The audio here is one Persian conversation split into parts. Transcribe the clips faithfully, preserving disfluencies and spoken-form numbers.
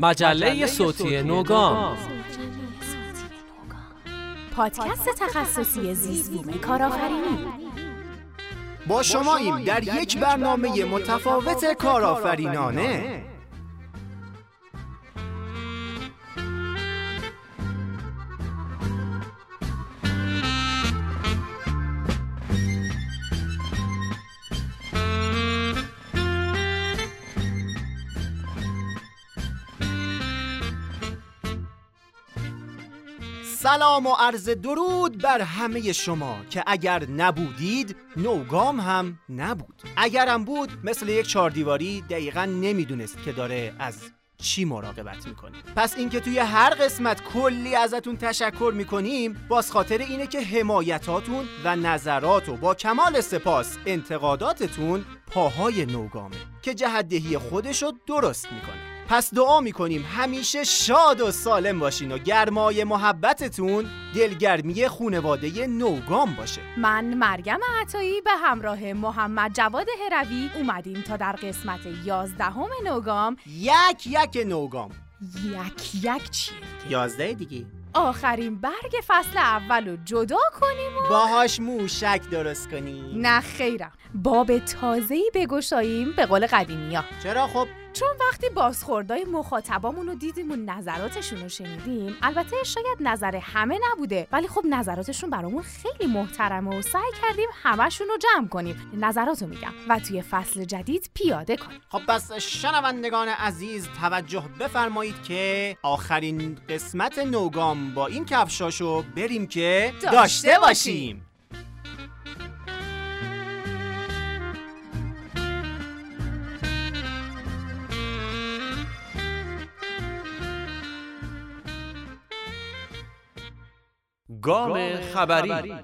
مجله صوتی نوگام، پادکست تخصصی زیست بوم کارآفرینی. با شماییم در یک برنامه متفاوت کارآفرینانه. سلام و عرض درود بر همه شما که اگر نبودید نوگام هم نبود، اگرم بود مثل یک چاردیواری دقیقا نمیدونست که داره از چی مراقبت میکنه. پس اینکه توی هر قسمت کلی ازتون تشکر میکنیم باز خاطر اینه که حمایتاتون و نظرات و با کمال سپاس انتقاداتتون پاهای نوگامه که جهت‌دهی خودشو درست میکنه. پس دعا میکنیم همیشه شاد و سالم باشین و گرمای محبتتون دلگرمی خونواده نوگام باشه. من مریم عطایی به همراه محمد جواد هروی اومدیم تا در قسمت یازدهم نوگام یک یک نوگام یک یک چیه؟ یازده دیگه آخرین برگ فصل اولو جدا کنیم و باهاش موشک درست کنیم. نه خیرم، باب تازه‌ای بگشاییم به قول قدیمی‌ها. چرا خب؟ چون وقتی بازخوردهای مخاطبامونو دیدیم و نظراتشونو شنیدیم، البته شاید نظر همه نبوده ولی خب نظراتشون برامون خیلی محترمه و سعی کردیم همشونو جمع کنیم. نظراتو میگم و توی فصل جدید پیاده کنیم. خب پس شنوندگان عزیز توجه بفرمایید که آخرین قسمت نوگام با این کفشاشو بریم که داشته, داشته باشیم. گام خبری.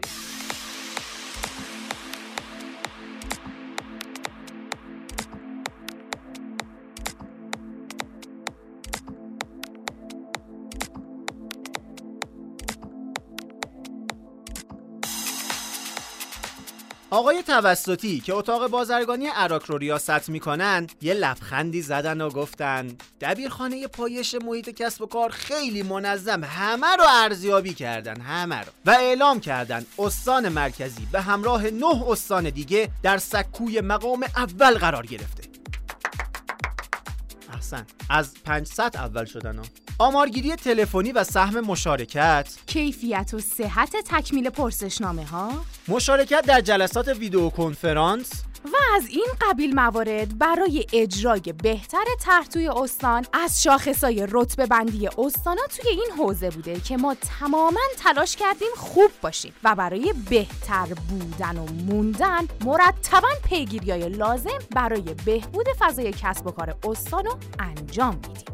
آقای توسطی که اتاق بازرگانی عراق رو ریاست میکنن یه لبخندی زدن و گفتن دبیرخانه پایش محیط کسب و کار خیلی منظم همه رو ارزیابی کردن، همه رو، و اعلام کردن استان مرکزی به همراه نه استان دیگه در سکوی مقام اول قرار گرفته. احسن، از پانصد اول شدن. ها آمارگیری تلفنی و سهم مشارکت، کیفیت و صحت تکمیل پرسشنامه ها، مشارکت در جلسات ویدیو کنفرانس و از این قبیل موارد برای اجرای بهتر طرح‌های استان از شاخص‌های رتبه بندی استانا توی این حوزه بوده که ما تماماً تلاش کردیم خوب باشیم و برای بهتر بودن و موندن مرتباً پیگیری‌های لازم برای بهبود فضای کسب و کار استانو انجام میدیم.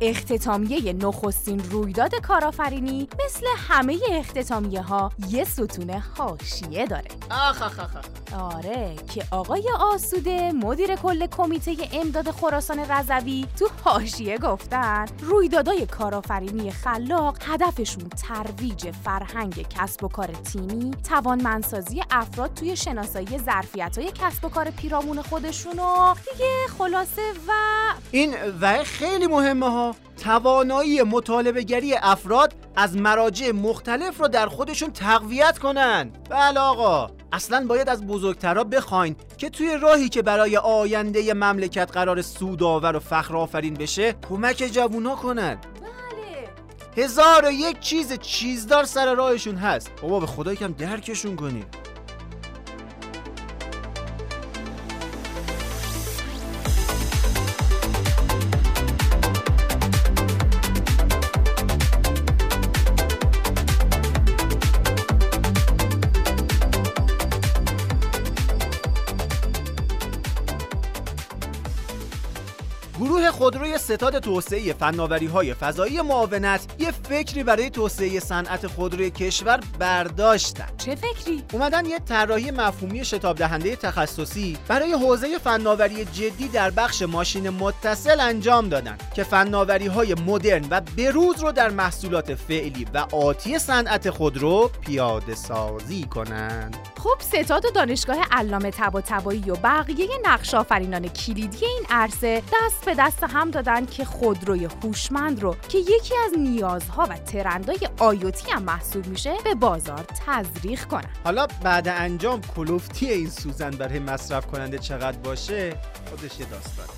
اختتامیه نخستین رویداد کارآفرینی مثل همه اختتامیه ها یه ستون حاشیه داره. آخ آخ آخ آره، که آقای آسوده مدیر کل کمیته امداد خراسان رضوی تو حاشیه گفتن رویدادهای کارآفرینی خلاق هدفشون ترویج فرهنگ کسب و کار تیمی، توانمندسازی افراد توی شناسایی ظرفیت‌های کسب و کار پیرامون خودشون و دیگه خلاصه و این و خیلی مهمه ها. توانایی مطالبه‌گری افراد از مراجع مختلف رو در خودشون تقویت کنن. بله آقا، اصلا باید از بزرگترها بخواین که توی راهی که برای آینده مملکت قرار سودآور و فخرآفرین بشه کمک جوونا کنن. بله، هزار و یک چیز چیزدار سر راهشون هست، بابا به خدای کم درکشون کنین. گروه خودروی ستاد توسعه فناوری‌های فضایی معاونت یه فکری برای توسعه صنعت خودروی کشور برداشتن. چه فکری؟ اومدن یه طراحی مفهومی شتاب دهنده تخصصی برای حوزه فناوری جدی در بخش ماشین متصل انجام دادن که فناوری‌های مدرن و بروز رو در محصولات فعلی و آتی صنعت خودرو پیاده سازی کنند. خب ستاد و دانشگاه علامه طباطبایی و بقیه نقش‌آفرینان کلیدی این عرصه دست به دست هم دادن که خودروی هوشمند رو که یکی از نیازها و ترندهای آیوتی هم محسوب میشه به بازار تزریق کنن. حالا بعد انجام کلوفتی این سوزن برای مصرف کننده چقدر باشه خودش یه داستانه.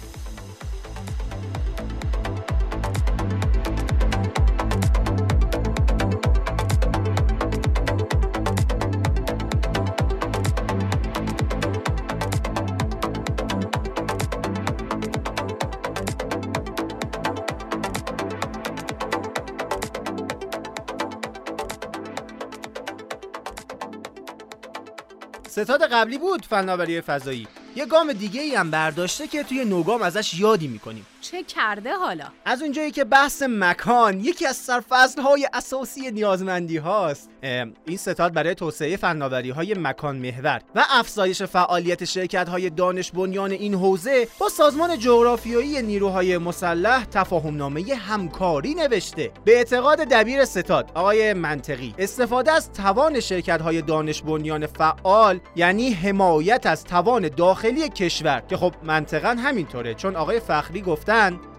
ستاد قبلی بود فناوری فضایی، یه گام دیگه ای هم برداشته که توی نوگام ازش یادی میکنیم. چه کرده حالا؟ از اونجایی که بحث مکان یکی از سرفصل‌های اساسی نیازمندی هاست، این ستاد برای توسعه فناوری‌های مکان محور و افزایش فعالیت شرکت‌های دانش بنیان این حوزه با سازمان جغرافیایی نیروهای مسلح تفاهمنامه همکاری نوشته. به اعتقاد دبیر ستاد آقای منطقی، استفاده از توان شرکت‌های دانش بنیان فعال یعنی حمایت از توان داخلی کشور، که خب منطقاً همینطوره، چون آقای فخری گفت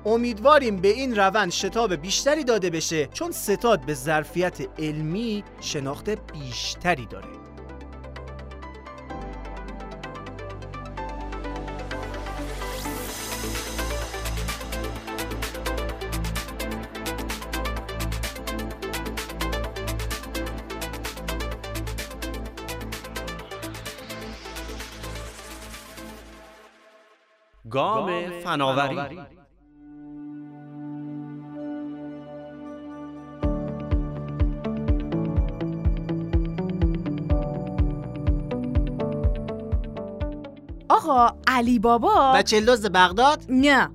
امیدواریم به این روند شتاب بیشتری داده بشه چون ستاد به ظرفیت علمی شناخت بیشتری داره. گام فناوری. آقا علی بابا و چلوز بغداد؟ نه.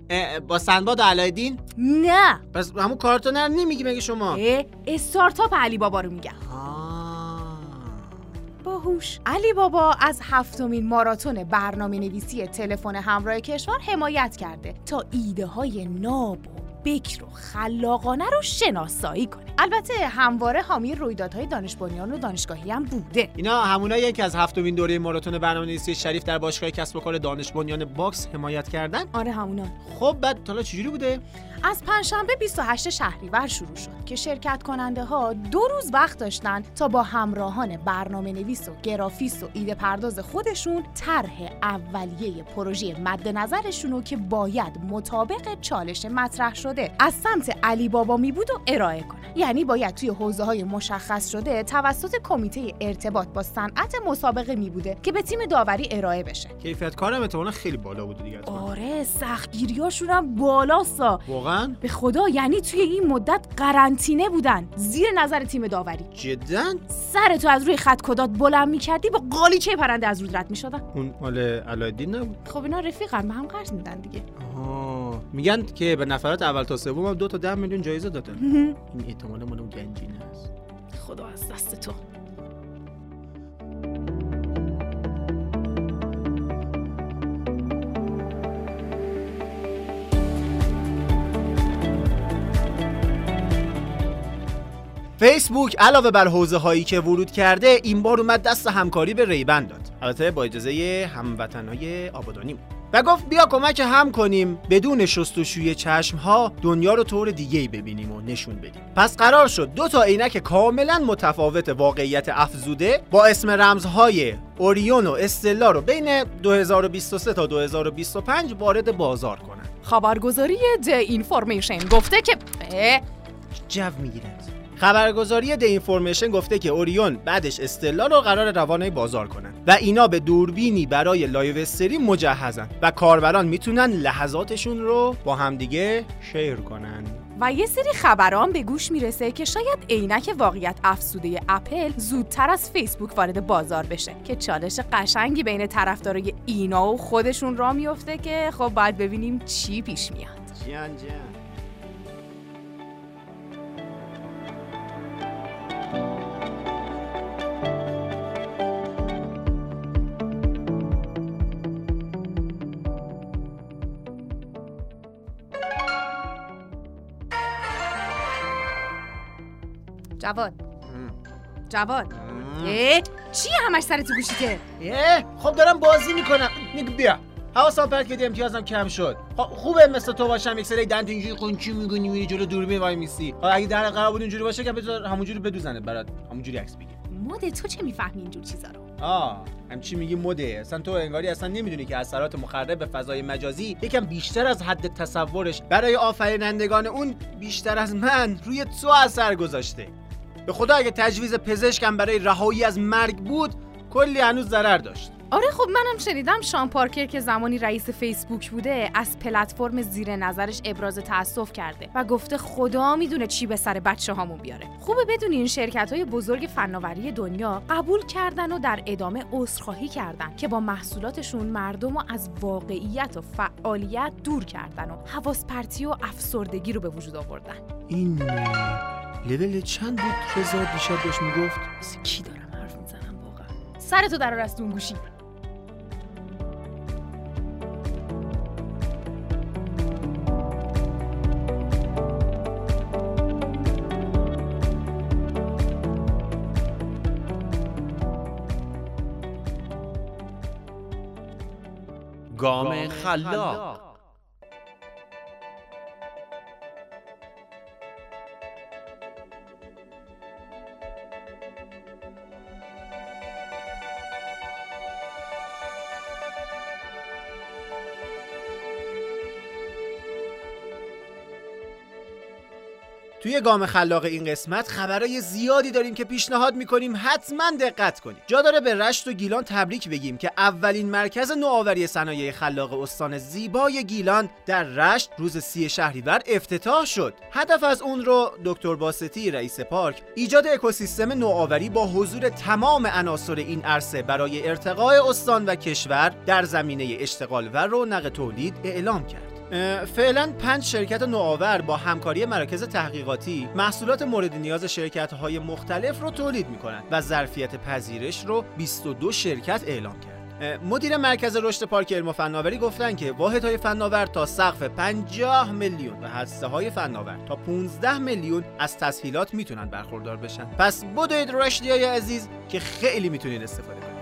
با سندباد و علایالدین؟ نه. پس همون کارتونر نمیگی مگه شما؟ استارتاپ علی بابا رو میگم. باهوش. علی بابا از هفتمین ماراتون برنامه نویسی تلفن همراه کشور حمایت کرده تا ایده های ناب و بکر و خلاقانه رو شناسایی کنه. البته همواره حامی رویدادهای دانش بنیان و دانشگاهی هم بوده. اینا همونایی که از هفتمین دوره ماراتون برنامه‌نویسی شریف در باشگاه کسب و کار دانش بنیان باکس حمایت کردن؟ آره همونان. خب بعد حالا چجوری بوده؟ از پنجشنبه بیست و هشت شهریور شروع شد که شرکت کننده ها دو روز وقت داشتن تا با همراهان برنامه نویس و گرافیست و ایده پرداز خودشون طرح اولیه پروژه مد نظرشون رو که باید مطابق چالش مطرح شده از سمت علی بابا می بود و ارائه کنن. یعنی باید توی حوزه های مشخص شده توسط کمیته ارتباط با صنعت مسابقه می بوده که به تیم داوری ارائه بشه. کیفیت کارم احتمالاً خیلی بالا بود دیگه. آره سختگیریاشون هم بالاسا. واقعاً؟ به خدا یعنی توی این مدت قرنطینه بودن زیر نظر تیم داوری. جداً؟ سر تو از روی خط کدات بلند می‌کردی با قالیچه پرنده از رود رد می‌شدن. اون مال علایالدین نبود؟ خب اینا رفیقن به هم قرض میدن دیگه. آها میگن که به نفرات اول تا سوم هم دو تا ده میلیون جایزه دادن. این احتمالاً مال اون گنجینه است. خدا از دست تو. فیسبوک علاوه بر حوزه هایی که ورود کرده این بار اومد دست همکاری به ریبن داد، البته با اجازه هموطنای آبادانی، و گفت بیا کمک هم کنیم بدون شستشوی چشم ها دنیا رو طور دیگه‌ای ببینیم و نشون بدیم. پس قرار شد دو تا عینک کاملا متفاوت واقعیت افزوده با اسم رمزهای اوریون و استلا رو بین دو هزار و بیست و سه تا دو هزار و بیست و پنج وارد بازار کنن. خبرگزاری د اینفورمیشن گفته که جو میگیرد. خبرگزاری د اینفورمیشن گفته که اوریون بعدش استلا رو قرار روانه بازار کنن و اینا به دوربینی برای لایو استریم مجهزن و کاربران میتونن لحظاتشون رو با همدیگه شیر کنن. و و یه سری خبران به گوش میرسه که شاید عینک واقعیت افسوده اپل زودتر از فیسبوک وارد بازار بشه، که چالش قشنگی بین طرفدارای اینا و خودشون را میفته که خب باید ببینیم چی پیش میاد. جان جان. جواد جواد اه چی همش سر تو گوشیته؟ اه خب دارم بازی میکنم. میگه بیا حواسم پرت کردی امتیازم کم شد. خوبه مثل تو باشم یک سری دنت اینجوری قنچی میگونی میری جلو دوربین وای میسی. اگه در قرار بود اینجوری باشه که بذار همونجوری بدوزنه برات، همونجوری عکس بگیر. مود تو چه میفهمی اینجور چیزا رو؟ آه هم چی میگی موده؟ اصلا تو انگاری اصلا نمیدونی که اثرات مخرب به فضای مجازی یکم بیشتر از حد تصورش برای آفرینندگان اون بیشتر از من روی تو اثر گذاشته. به خدا اگه تجویز پزشکم برای رهایی از مرگ بود کلی هنوز ضرر داشت. آره خب منم شنیدم شان پارکر که زمانی رئیس فیسبوک بوده از پلتفرم زیر نظرش ابراز تأسف کرده و گفته خدا میدونه چی به سر بچه هامون بیاره. خوبه بدونی این شرکت‌های بزرگ فناوری دنیا قبول کردن و در ادامه عذرخواهی کردن که با محصولاتشون مردم رو از واقعیت و فعالیت دور کردن و حواس پرتی و افسردگی رو به وجود آوردن. این لول چند بود رضا دیشب داشت میگفت؟ از کی دارم حرف میزنم واقعا؟ سرتو در راست اون گوشی. گام خلاق. توی گام خلاق این قسمت خبرای زیادی داریم که پیشنهاد میکنیم حتما دقت کنید. جا داره به رشت و گیلان تبریک بگیم که اولین مرکز نوآوری صنایع خلاق استان زیبای گیلان در رشت روز سی شهریور افتتاح شد. هدف از اون رو دکتر باسطی رئیس پارک ایجاد اکوسیستم نوآوری با حضور تمام عناصر این عرصه برای ارتقاء استان و کشور در زمینه اشتغال و رونق تولید اعلام کرد. فعلا پنج شرکت نوآور با همکاری مراکز تحقیقاتی محصولات مورد نیاز شرکت‌های مختلف رو تولید می‌کنند و ظرفیت پذیرش رو بیست و دو شرکت اعلام کرد. مدیر مرکز رشد پارک علم و فناوری گفتن که واحدهای فناور تا سقف پنجاه میلیون و هسته‌های فناور تا پانزده میلیون از تسهیلات میتونن برخوردار بشن. پس بدوید رشدیای عزیز که خیلی میتونید استفاده کنید.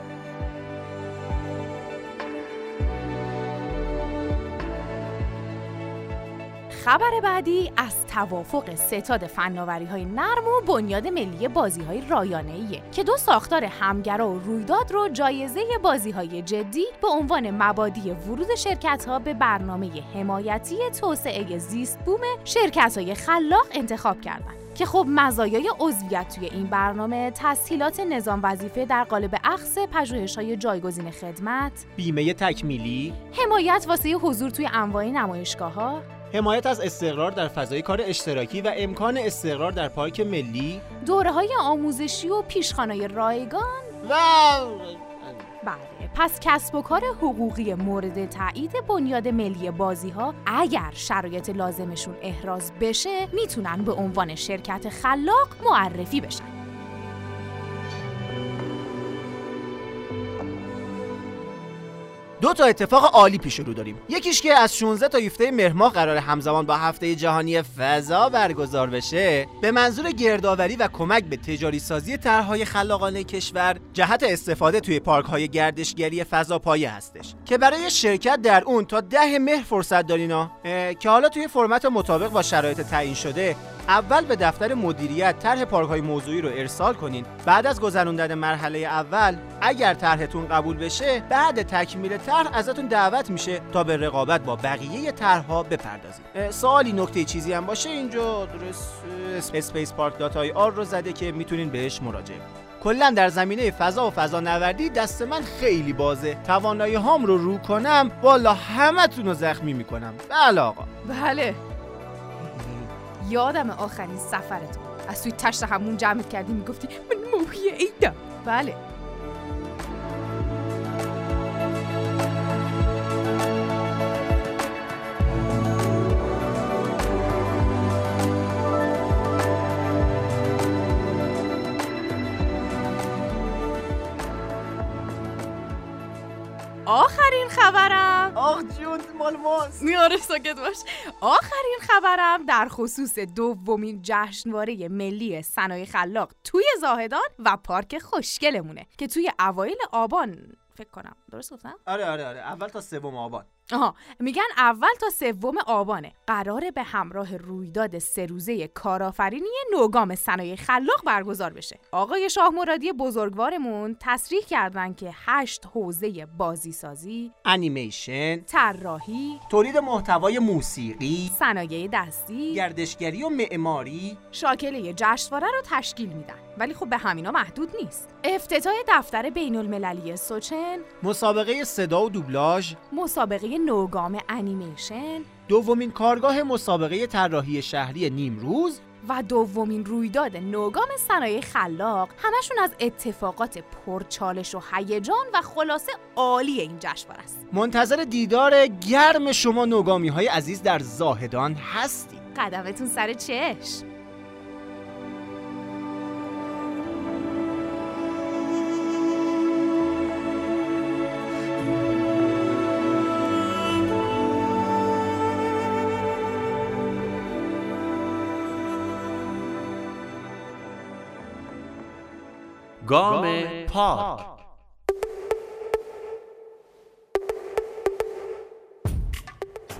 خبر بعدی از توافق ستاد فناوری‌های نرم و بنیاد ملی بازی‌های رایانه‌ایه که دو ساختار همگرا و رویداد رو جایزه بازی‌های جدی به عنوان مبادی ورود شرکت‌ها به برنامه حمایتی توسعه زیست بوم شرکت‌های خلاق انتخاب کردند. که خب مزایای عضویت توی این برنامه تسهیلات نظام وظیفه در قالب اخذ پژوهش‌های جایگزین خدمت، بیمه تکمیلی، حمایت واسه حضور توی انواع نمایشگاه‌ها، حمایت از استقرار در فضای کار اشتراکی و امکان استقرار در پارک ملی، دوره‌های آموزشی و پیشخوان‌های رایگان و بله. پس کسب و کار حقوقی مورد تایید بنیاد ملی بازی‌ها اگر شرایط لازمشون احراز بشه میتونن به عنوان شرکت خلاق معرفی بشن. دو تا اتفاق عالی پیش رو داریم. یکیش که از شانزده تا هفده مهر قرار همزمان با هفته جهانی فضا برگزار بشه به منظور گردآوری و کمک به تجاری سازی طرح‌های خلاقانه کشور جهت استفاده توی پارک‌های گردشگری فضا پایه هستش که برای شرکت در اون تا ده مهر فرصت دارینا که حالا توی فرمت مطابق با شرایط تعیین شده اول به دفتر مدیریت طرح پارک‌های موضوعی رو ارسال کنین. بعد از گذراندن مرحله اول اگر طرحتون قبول بشه بعد تکمیل طرح ازتون دعوت میشه تا به رقابت با بقیه طرح‌ها بپردازید. سوالی نکته چیزی هم باشه اینجا اسپیس پارک دات آی آر رو زده که میتونین بهش مراجعه کنید. کلا در زمینه فضا و فضانوردی دست من خیلی بازه. توانایی هام رو رو کنم والا همتون رو زخمی میکنم. بله آقا. بله. یادم آخرین سفرت از توی تشت همون جمعت کردی، میگفتی من موهی ایدم. بله آخرین خبرم. آخ جون مال ماست. نیاره ساکت باش. آخرین خبرم در خصوص دومین جشنواره ملی صنایع خلاق توی زاهدان و پارک خوشگلمونه که توی اوایل آبان فکر کنم، درست گفتم؟ آره آره آره، اول تا سوم آبان. آها، میگن اول تا سوم آبانه. قراره به همراه رویداد سه روزه کارآفرینی نوگام صنایع خلاق برگزار بشه. آقای شاه مرادی بزرگوارمون تصریح کردن که هشت حوزه بازیسازی، انیمیشن، طراحی، تولید محتوای موسیقی، صنایع دستی، گردشگری و معماری شاکله جشنواره رو تشکیل میدن. ولی خب به همینا محدود نیست. افتتاح دفتر بین‌المللی سوچن، مسابقه صدا و دوبلاژ، مسابقه نوگام انیمیشن، دومین کارگاه مسابقه طراحی شهری نیمروز و دومین رویداد نوگام صنایع خلاق همشون از اتفاقات پرچالش و هیجان و خلاصه عالی این جشنواره است. منتظر دیدار گرم شما نوگامی‌های عزیز در زاهدان هستیم. قدمتون سر چشم. گام پارک.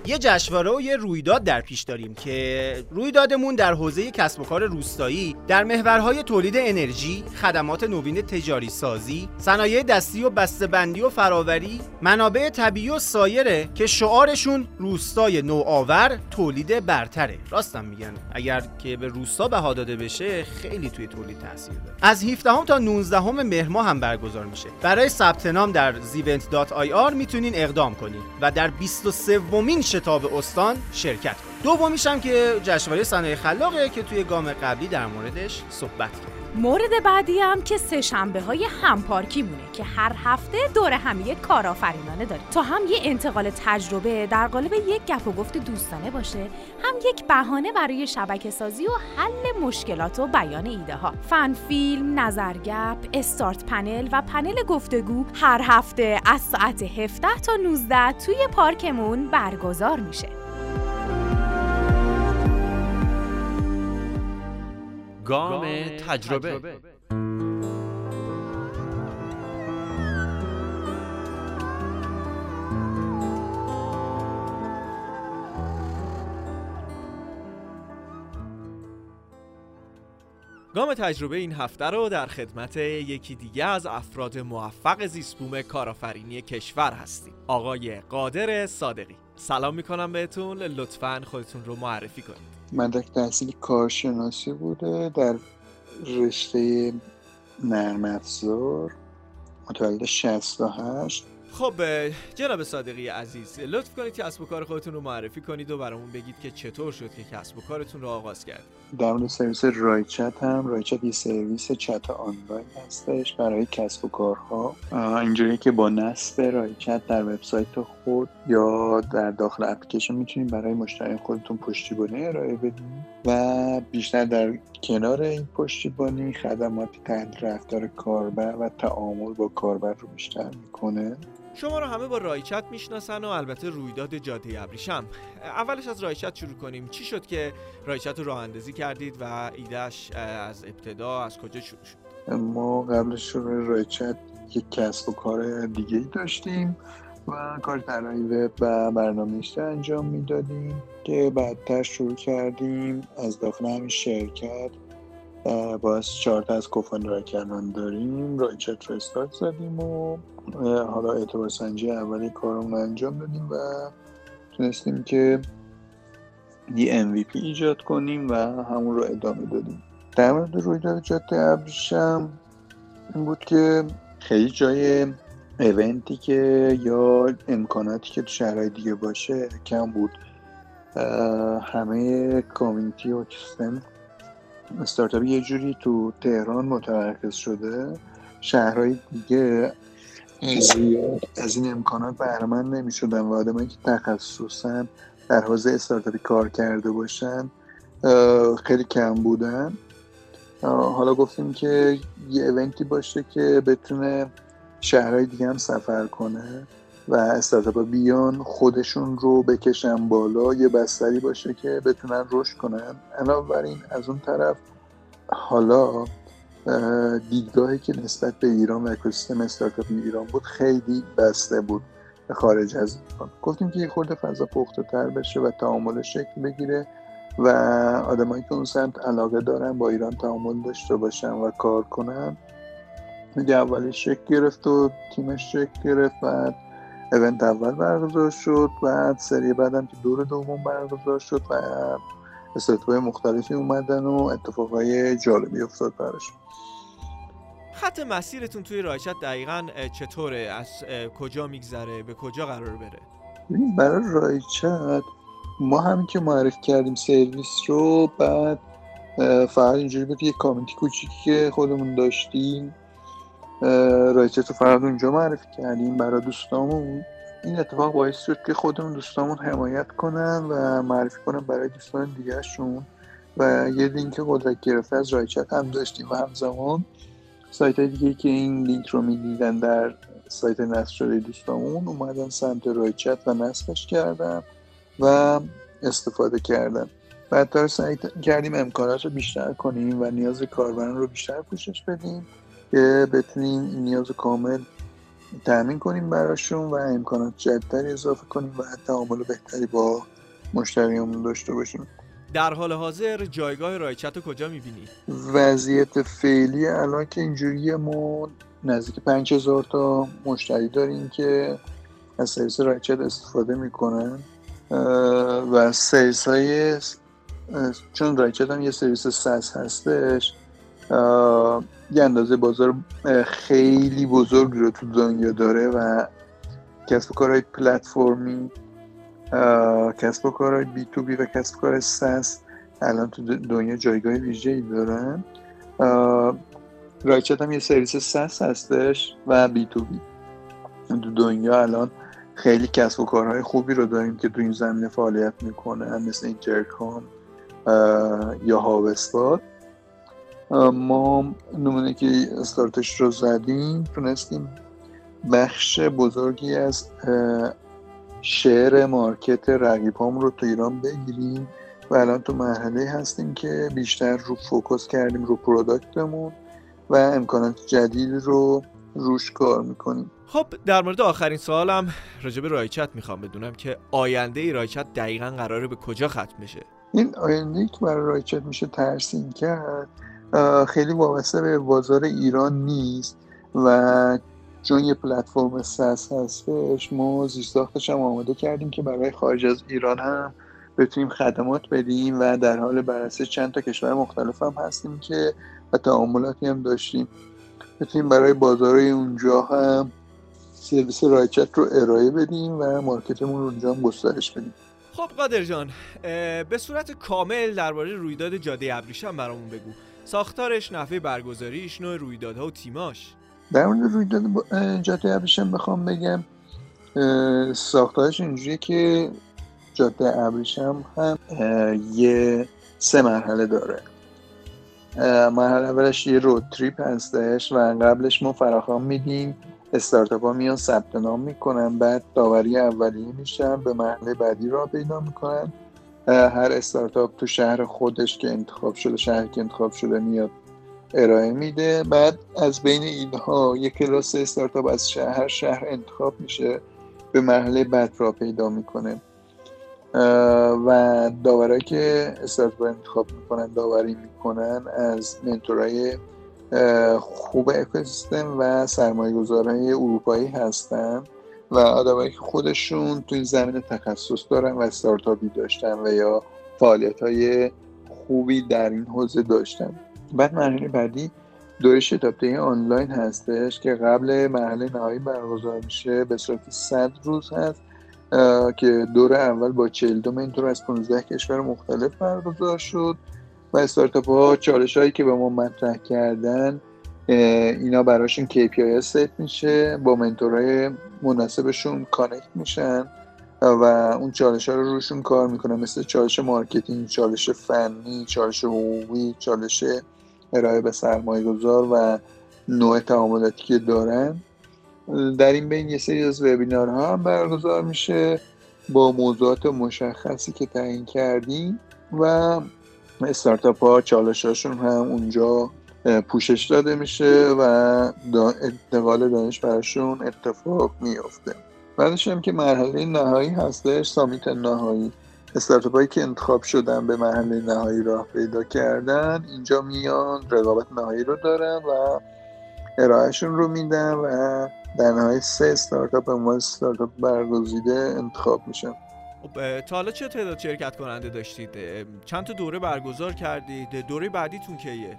یه جشنواره و یه رویداد در پیش داریم که رویدادمون در حوزه کسب و کار روستایی در محورهای تولید انرژی، خدمات نوین تجاری سازی، صنایع دستی و بسته‌بندی و فراوری، منابع طبیعی و سایره که شعارشون روستای نوآور تولید برتره. راستم میگن اگر که به روستا بها داده بشه خیلی توی تولید تاثیر داره. از هفدهم تا نوزدهم مهر ماه هم برگزار میشه. برای ثبت نام در زیونت دات آی آر میتونین اقدام کنین و در بیست و سومین شتاب استان شرکت کنید. دومیش هم که جشنواره صنایع خلاقه که توی گام قبلی در موردش صحبت کردیم. مورد بعدی هم که سه شنبه های همپارکی مونه که هر هفته دور همیه کارآفرینانه داره تا هم یه انتقال تجربه در قالب یک گپ و گفت دوستانه باشه، هم یک بهانه برای شبکه سازی و حل مشکلات و بیان ایده ها. فن فیلم، نظرگپ، استارت پنل و پنل گفتگو هر هفته از ساعت هفده تا نوزده توی پارکمون برگزار میشه. گام تجربه. گام تجربه این هفته رو در خدمت یکی دیگه از افراد موفق زیست‌بوم کارآفرینی کشور هستیم، آقای قادر صادقی. سلام میکنم بهتون، لطفاً خودتون رو معرفی کنید. مدرک تحصیل کارشناسی بوده، در رشته نرم افزار، متولد شصت و هشت. خب جناب صادقی عزیز، لطف کنید کسب و کار خودتون رو معرفی کنید و برامون بگید که چطور شد که کسب و کارتون رو آغاز کردید. در مورد سرویس رایچت هم، رایچت یه سرویس چت آنلاین هستش برای کسب و کارها، اینجوری که با نصب رایچت در وبسایت خود یا در داخل اپلیکیشن میتونید برای مشتری خودتون پشتیبانی ارائه بدید و بیشتر در کنار این پشتیبانی خدمات تحلیل رفتار کاربر و تعامل با کاربر رو بیشتر میکنه. شما رو همه با رایچت میشناسن و البته رویداد جاده ابریشم. اولش از رایچت شروع کنیم. چی شد که رایچت رو راه اندازی کردید و ایدهش از ابتدا از کجا شروع شد؟ ما قبل شروع رایچت یک کسب و کار دیگه ای داشتیم و کار طراحی وب و برنامه‌نویسی انجام میدادیم که بعدتر شروع کردیم از داخل همین شرکت با چهار تا از کوفاندران داریم رایچت رو استارت زدیم و حالا اعتبار سنجی اولی کارمون انجام دادیم و تونستیم که یه ام وی پی ایجاد کنیم و همون رو ادامه دادیم. در مورد رویداد جاده ابریشم این بود که خیلی جای ایونتی که یا امکاناتی که تو شهرهای دیگه باشه کم بود همه کامیونیتی اکوسیستم استارتاپی یه جوری تو تهران متمرکز شده، شهرهای دیگه از این امکانات بهره‌مند نمی‌شدن و آدمایی که تخصصاً در حوزه استارتاپی کار کرده باشن خیلی کم بودن. حالا گفتیم که یه ایونتی باشه که بتونه شهرهای دیگه هم سفر کنه و استارتاپ‌ها بیان خودشون رو بکشن بالا، یه بستری باشه که بتونن رشد کنن. علاوه بر این از اون طرف حالا دیدگاهی که نسبت به ایران و اکوسیستم استارتاپ ایران بود خیلی بسته بود به خارج از ایران. گفتیم که یه خورده فضا پخته‌تر بشه و تعامل شکل بگیره و آدمایی که اون سمت علاقه دارن با ایران تعامل داشته باشن و کار کنن. دیگه اولش شکل گرفت و تیمش شکل گرفت، بعد ایونت اول برگزار شد، بعد سری بعدم که دور دوم برگزار شد و استارتاپ‌های مختلفی اومدن و اتفاقای جالبی افتاد براش. خط مسیرتون توی رایشت دقیقاً چطوره؟ از کجا میگذره؟ به کجا قرار بره؟ برای رایشت ما همین که معرفی کردیم سرویس رو، بعد فقط اینجوری بود یک کامیونیتی کوچیکی که خودمون داشتیم رایشت رو فقط اونجا معرفی کردیم برای دوستامون. این اتفاق باعث شد که خودمون دوستامون حمایت کنن و معرفی کنن برای دوستان دیگرشون و یه لینک قدرت گرفته از رایشت هم داشتیم و همزمان سایت های دیگه که این لینک رو میدیدن در سایت نصب شده دوستامون اومدن سمت رایشت و نصبش کردن و استفاده کردن. بعد تا سعی کردیم امکانات رو بیشتر کنیم و نیاز کاربران رو بیشتر پوشش بدیم که بتونیم این نیاز کامل تأمین کنیم براشون و امکانات جدیدتری اضافه کنیم و تعامل بهتری با مشتریامون داشته باشیم. در حال حاضر جایگاه رایشت رو کجا می‌بینی؟ وضعیت فعلی الان که اینجوریه ما نزدیک پنج هزار تا مشتری داریم که از سرویس رایشت استفاده می‌کنن و سرویس های چون رایشت هم یه سرویس ساس هستش یه اندازه بازار خیلی بزرگ رو تو دنیا داره و کسب و کارهای پلتفرمی، کسب و کارهای بی تو بی و کسب و کارهای ساس الان تو دنیا جایگاه ویژه‌ای دارن. رایشت هم یه سرویس ساس هستش و بی تو بی. تو دنیا الان خیلی کسب و کارهای خوبی رو داریم که تو این زمینه فعالیت میکنه، مثل اینترکام یا هاوستاد. ما نمونه که استارتش رو زدیم تونستیم بخش بزرگی از شعر مارکت رقیبام رو تو ایران بگیریم و الان تو مرحله هستیم که بیشتر رو فوکس کردیم رو پروداکتمون و امکانات جدید رو روش کار میکنیم. خب در مورد آخرین سوالم راجع به رایشت میخوام بدونم که آینده رایشت دقیقاً قراره به کجا ختم بشه؟ این آینده‌ای که برای رایشت میشه ترسیم کرد خیلی وابسته به بازار ایران نیست و چون یه پلتفرم ساس هستش ما زیرساختش هم آماده کردیم که برای خارج از ایران هم بتونیم خدمات بدیم و در حال بررسی چند تا کشور مختلف هم هستیم که و تعاملاتی هم داشتیم بتونیم برای بازارهای اونجا هم سرویس رایشت رو ارائه بدیم و مارکتمون رو اونجا هم گسترش بدیم. خب قادر جان به صورت کامل درباره رویداد جاده ابریشم برامون بگو، ساختارش، نحوه برگزاریش، نوع رویدادها و تیماش. در مورد رویداد جاده ابریشم بخوام بگم ساختارش اینجوریه که جاده ابریشم هم یه سه مرحله داره. مرحله اولش یه رود تریپ هستش و قبلش ما فراخوان میدیم، استارتاپ‌ها میان ثبت نام میکنن، بعد داوری اولیه میشن، به مرحله بعدی راه پیدا میکنن. هر استارتاپ تو شهر خودش که انتخاب شده شهر که انتخاب شده میاد ارائه میده. بعد از بین اینها یک کلاس استارتاپ از شهر شهر انتخاب میشه، به مرحله بعد راه پیدا میکنه و داورایی که استارتاپ انتخاب میکنن داوری میکنن از منتورای خوب اکوسیستم و سرمایه‌گذارهای اروپایی هستن و آدمایی که خودشون تو این زمینه تخصص دارن و استارتاپی داشتن و یا فعالیت‌های خوبی در این حوزه داشتن. بعد مرحله بعدی دوره شتاب‌دهی آنلاین هستش که قبل مرحله نهایی برگزار میشه، به صورت صد روز هست که دور اول با چهل و دو منتور از پانزده کشور مختلف برگزار شد و استارتاپ ها چالش هایی که به ما مطرح کردن اینا براشون کی پی آی ست میشه، با منتورهای مناسبشون کانکت میشن و اون چالش ها رو روشون کار میکنن، مثل چالش مارکتینگ، چالش فنی، چالش حقوقی، چالش ارائه به سرمایه گذار و نوع تعاملاتی که دارن. در این بین یه سری از وبینارها هم برگزار میشه با موضوعات مشخصی که تعیین کردیم و استارتاپ ها چالشاشون هم اونجا پوشش داده میشه و انتقال دانش براشون اتفاق میفته. بعدش هم که مرحله نهایی هستش، سامیت نهایی. استارتاپ هایی که انتخاب شدن به مرحله نهایی راه پیدا کردن اینجا میان، رقابت نهایی رو دارن و ارائهشون رو میدن و در نهایت سه استارتاپ هم از استارتاپ برگزیده انتخاب میشن. تا حالا چه تعداد شرکت کننده داشتید؟ چند تا دوره برگزار کردید؟ دوره بعدیتون کیه؟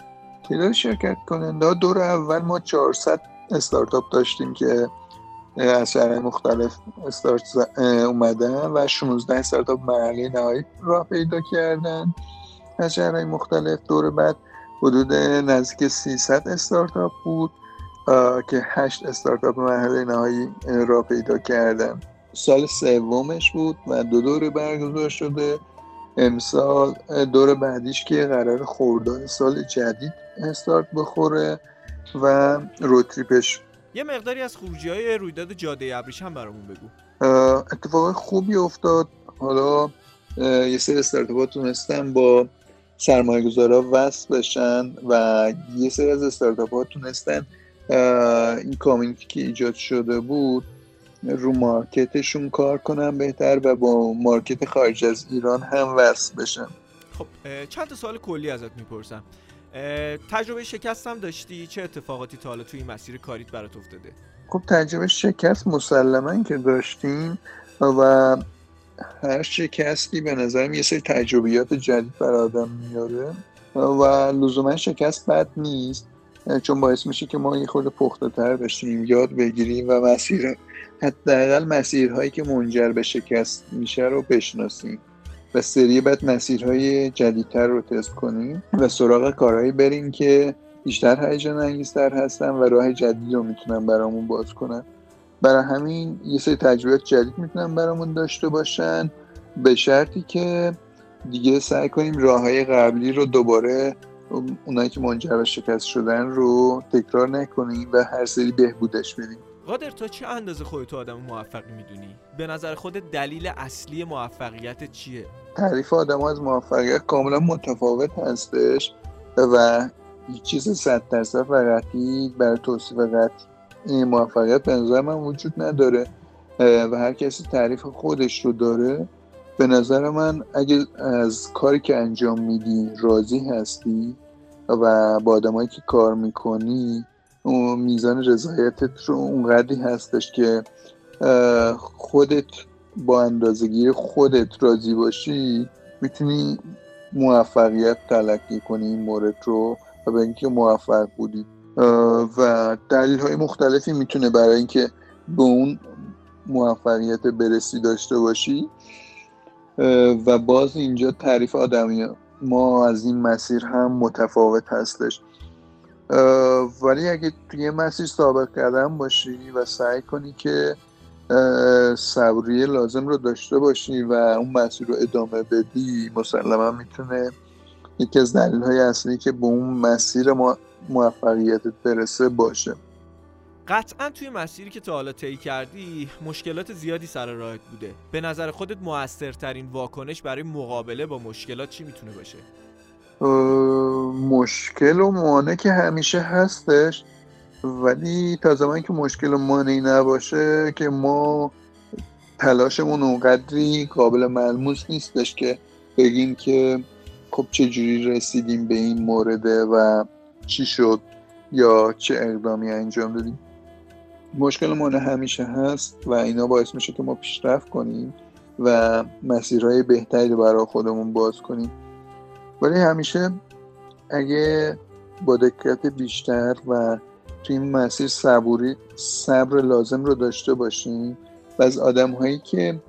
تعداد شرکت کننده دوره اول ما چهارصد استارتاپ داشتیم که از شهرهای مختلف استارت اومدن و شانزده استارتاپ مرحله نهایی راه پیدا کردن از شهرهای مختلف. دوره بعد حدود نزدیک سیصد استارتاپ بود که هشت استارتاپ مرحله نهایی را پیدا کردن. سال سومش بود و دو دوره برگزار شده. امسال دوره بعدیش که قرار خرداد سال جدید استارت بخوره و رودتریپش. یه مقداری از خروجی‌های رویداد جاده ابریشم برامون بگو. اتفاق خوبی افتاد. حالا یه سری استارتاپ‌ها تونستن با سرمایه‌گذارا وصل بشن و یه سری از استارتاپ‌ها تونستن این کامیونیتی که ایجاد شده بود رو مارکتشون کار کنن بهتر و با مارکت خارج از ایران هم وصل بشن. خب چند تا سوال کلی ازت میپرسم. تجربه شکست هم داشتی؟ چه اتفاقاتی تا حالا توی این مسیر کاریت برات افتاده؟ خب تجربه شکست مسلماً که داشتیم و هر شکستی به نظرم یه سری تجربیات جدید برای آدم میاره و لزوما شکست بد نیست، چون باعث میشه که ما یه خورده پخته‌تر بشیم، یاد بگیریم و مسیر، حداقل مسیرهایی که منجر به شکست میشه رو بشناسیم و سری بعد مسیرهای جدیدتر رو تست کنیم و سراغ کارهایی بریم که بیشتر هیجان انگیزتر هستن و راه جدید رو میتونن برامون باز کنن. برای همین یه سری تجربیات جدید میتونن برامون داشته باشن، به شرطی که دیگه سعی کنیم راههای قبلی رو دوباره، اونایی که منجر به شکست شدن رو تکرار نکنیم و هر سری بهبودش بدیم. قادر، تا چه اندازه خودت آدم موفقی میدونی؟ به نظر خودت دلیل اصلی موفقیت چیه؟ تعریف آدم‌ها از موفقیت کاملا متفاوت هستش و هیچ چیز صد درصد و قطعی برای توصیف قطعی موفقیت به نظر من وجود نداره و هر کسی تعریف خودش رو داره. به نظر من اگه از کاری که انجام میدی راضی هستی و با آدمایی که کار میکنی، اون میزان رضایتت رو اونقدری هستش که خودت با اندازه‌گیری خودت راضی باشی، میتونی موفقیت تلقی کنی این مورد رو و به اینکه موفق بودی. و دلایل مختلفی میتونه برای اینکه به اون موفقیت برسی داشته باشی و باز اینجا تعریف آدمی ما از این مسیر هم متفاوت هستش. ولی اگه توی مسیر ثابت قدم باشی و سعی کنی که صبوری لازم رو داشته باشی و اون مسیر رو ادامه بدی، مسلما میتونه یکی از دلایل اصلی که به اون مسیر موفقیتت برسه باشه. قطعا توی مسیری که تا حالا طی کردی مشکلات زیادی سر راهت بوده. به نظر خودت موثرترین واکنش برای مقابله با مشکلات چی میتونه باشه؟ مشکل و مانع که همیشه هستش، ولی تا زمانی که مشکل و مانعی نباشه که ما تلاشمون اونقدری قابل ملموس نیستش که بگیم که خب چجوری رسیدیم به این مورده و چی شد یا چه اقدامی انجام دادیم. مشکل و مانع همیشه هست و اینا باعث میشه که ما پیشرفت کنیم و مسیرهای بهتری رو برای خودمون باز کنیم. ولی همیشه اگه با دقت بیشتر و توی این مسیر صبوری صبر لازم رو داشته باشیم و از آدم هایی که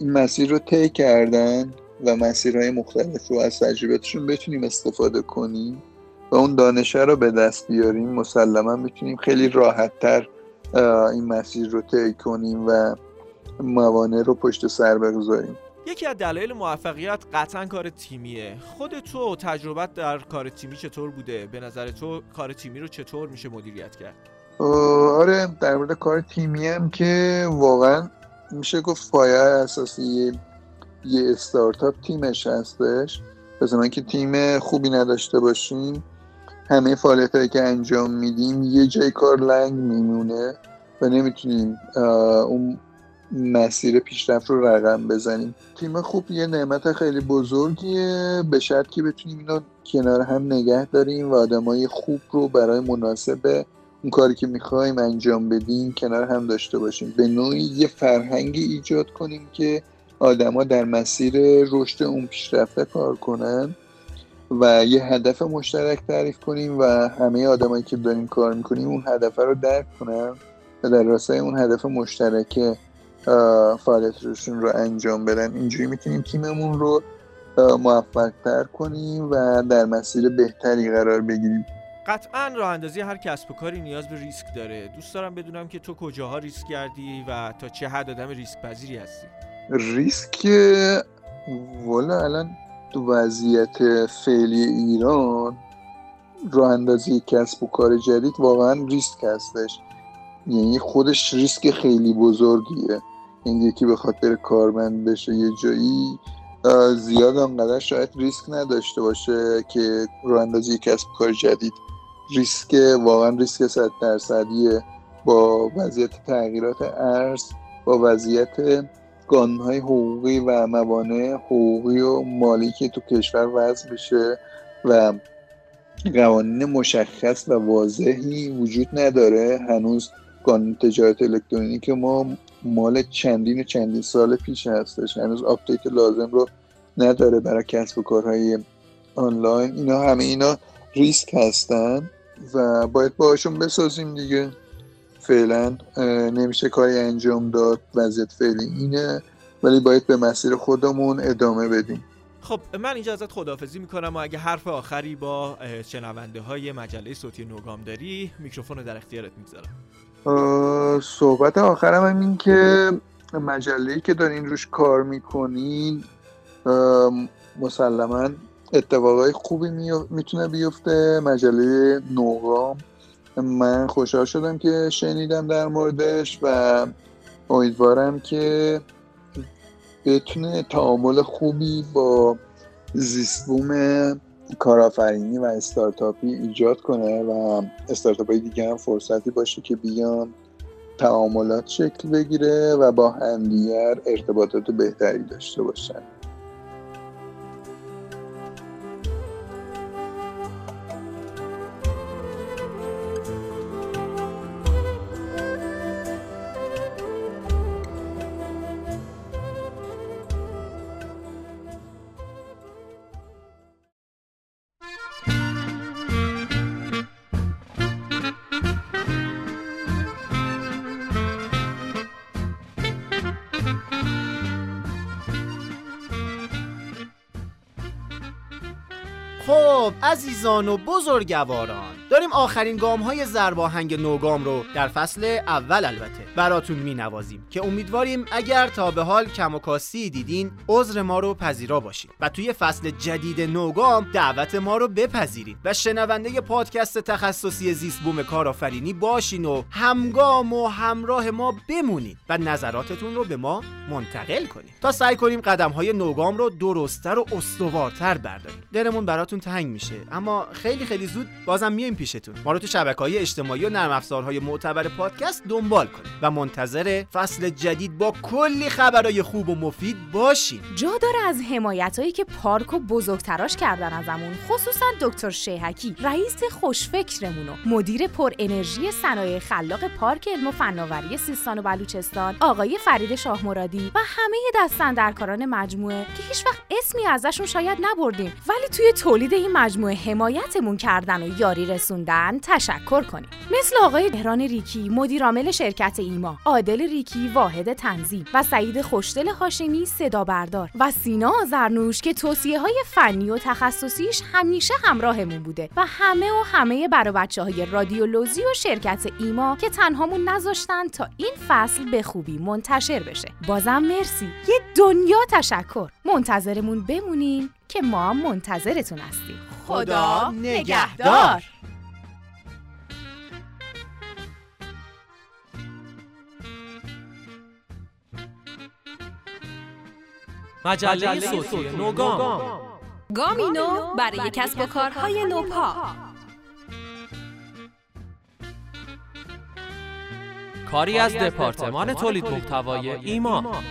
این مسیر رو طی کردن و مسیرهای مختلف رو از تجربهشون بتونیم استفاده کنیم و اون دانشه رو به دست بیاریم، مسلما میتونیم خیلی راحت‌تر این مسیر رو طی کنیم و موانع رو پشت سر بگذاریم. یکی از دلایل موفقیت قطعا کار تیمیه. خود تو تجربت در کار تیمی چطور بوده؟ به نظر تو کار تیمی رو چطور میشه مدیریت کرد؟ آره، در مورد کار تیمی هم که واقعا میشه گفت پایه اساسی یه استارتاپ تیمش هستش. مثلا اینکه تیم خوبی نداشته باشیم، همه فعالیتایی که انجام میدیم یه جای کار لنگ میمونه و نمیتونیم اون مسیر پیشرفت رو رقم بزنیم. تیم خوب یه نعمت خیلی بزرگیه، به شرط که بتونیم اینو کنار هم نگه داریم و آدمای خوب رو برای مناسب اون کاری که میخوایم انجام بدیم کنار هم داشته باشیم. به نوعی یه فرهنگی ایجاد کنیم که آدما در مسیر رشد اون پیشرفته کار کنن و یه هدف مشترک تعریف کنیم و همه آدمایی که داریم کار میکنیم اون هدف رو درک کنن و در راستای اون هدف مشترکه فعالیتشون رو انجام بدن. اینجوری میتونیم تیممون رو موفق‌تر کنیم و در مسیر بهتری قرار بگیریم. قطعاً راه اندازی هر کسب و کاری نیاز به ریسک داره. دوست دارم بدونم که تو کجاها ریسک کردی و تا چه حد آدم ریسک پذیری هستی؟ ریسک والا الان تو وضعیت فعلی ایران راه اندازی کسب و کار جدید واقعاً ریسک هستش. یعنی خودش ریسک خیلی بزرگیه. یعنی یکی به خاطر کارمند بشه یه جایی، زیاد انقدر شاید ریسک نداشته باشه که راه اندازی کسب کار جدید ریسک واقعا ریسک صد درصدیه. با وضعیت تغییرات ارز، با وضعیت قانونهای حقوقی و موانع حقوقی و مالی که تو کشور وضع بشه و قوانین مشخص و واضحی وجود نداره. هنوز قانون تجارت الکترونیک ما مال چندین و چندین سال پیش هستش، هنوز آپدیت لازم رو نداره برای کسب و کارهای آنلاین. اینا همه اینا ریسک هستن و باید باهاشون بسازیم دیگه. فعلا نمیشه کاری انجام داد، وضعیت فعلی اینه، ولی باید به مسیر خودمون ادامه بدیم. خب من اینجا ازت خداحافظی میکنم و اگه حرف آخری با شنونده های مجله صوتی نوگام داری، میکروفون رو در اختیارت میگذارم. صحبت آخرم هم این که مجله‌ای که دارین روش کار میکنین مسلما اتفاقای خوبی میتونه بیفته. مجله نوگام من خوشحال شدم که شنیدم در موردش و امیدوارم که بتونه تعامل خوبی با زیست بوم کارآفرینی و استارتاپی ایجاد کنه و استارتاپ‌های دیگه هم فرصتی باشه که بیان تعاملات شکل بگیره و با همدیگر ارتباطات بهتری داشته باشن. خب عزیزان و بزرگواران، داریم آخرین گام های ضرباهنگ نوگام رو در فصل اول البته براتون می نوازیم که امیدواریم اگر تا به حال کم و کاستی دیدین عذر ما رو پذیرا باشید و توی فصل جدید نوگام دعوت ما رو بپذیرید و شنونده پادکست تخصصی زیست بوم کارآفرینی باشین و همگام و همراه ما بمونید و نظراتتون رو به ما منتقل کنید تا سعی کنیم قدم های نوگام رو درست‌تر و استوارتر برداریم. دلمون براتون تنگ میشه، اما خیلی خیلی زود بازم میایم پیشتون. ما رو تو شبکه‌های اجتماعی و نرم افزارهای معتبر پادکست دنبال کنید و منتظر فصل جدید با کلی خبرای خوب و مفید باشین. جا داره از حمایتایی که پارکو بزرگتراش کردن ازمون، خصوصا دکتر شیحکی، رئیس خوشفکرمون و مدیر پر انرژی صنایع خلاق پارک علم و فناوری سیستان و بلوچستان، آقای فرید شاه مرادی و همه دست اندرکاران مجموعه که هیچ وقت اسمی ازشون شاید نبردیم ولی توی تولید این مجموعه حمایتمون کردن و یاری رسوندن. رسوندن تشکر کنیم. مثل آقای دهران ریکی، مدیرعامل شرکت ایما، عادل ریکی، واحد تنظیم و سعید خوشدل هاشمی، صدا بردار و سینا آذرنوش که توصیه‌های فنی و تخصصیش همیشه همراهمون بوده و همه و همه برای بچه‌های رادیولوژی و شرکت ایما که تنهامون نذاشتن تا این فصل به خوبی منتشر بشه. بازم مرسی، یه دنیا تشکر. منتظرمون بمونین که ما هم منتظرتون هستیم. خدا نگهدار. مجله صوتی نوگام، گامی نو برای کسب و کارهای نوپا. کاری از دپارتمان تولید محتوای ایما.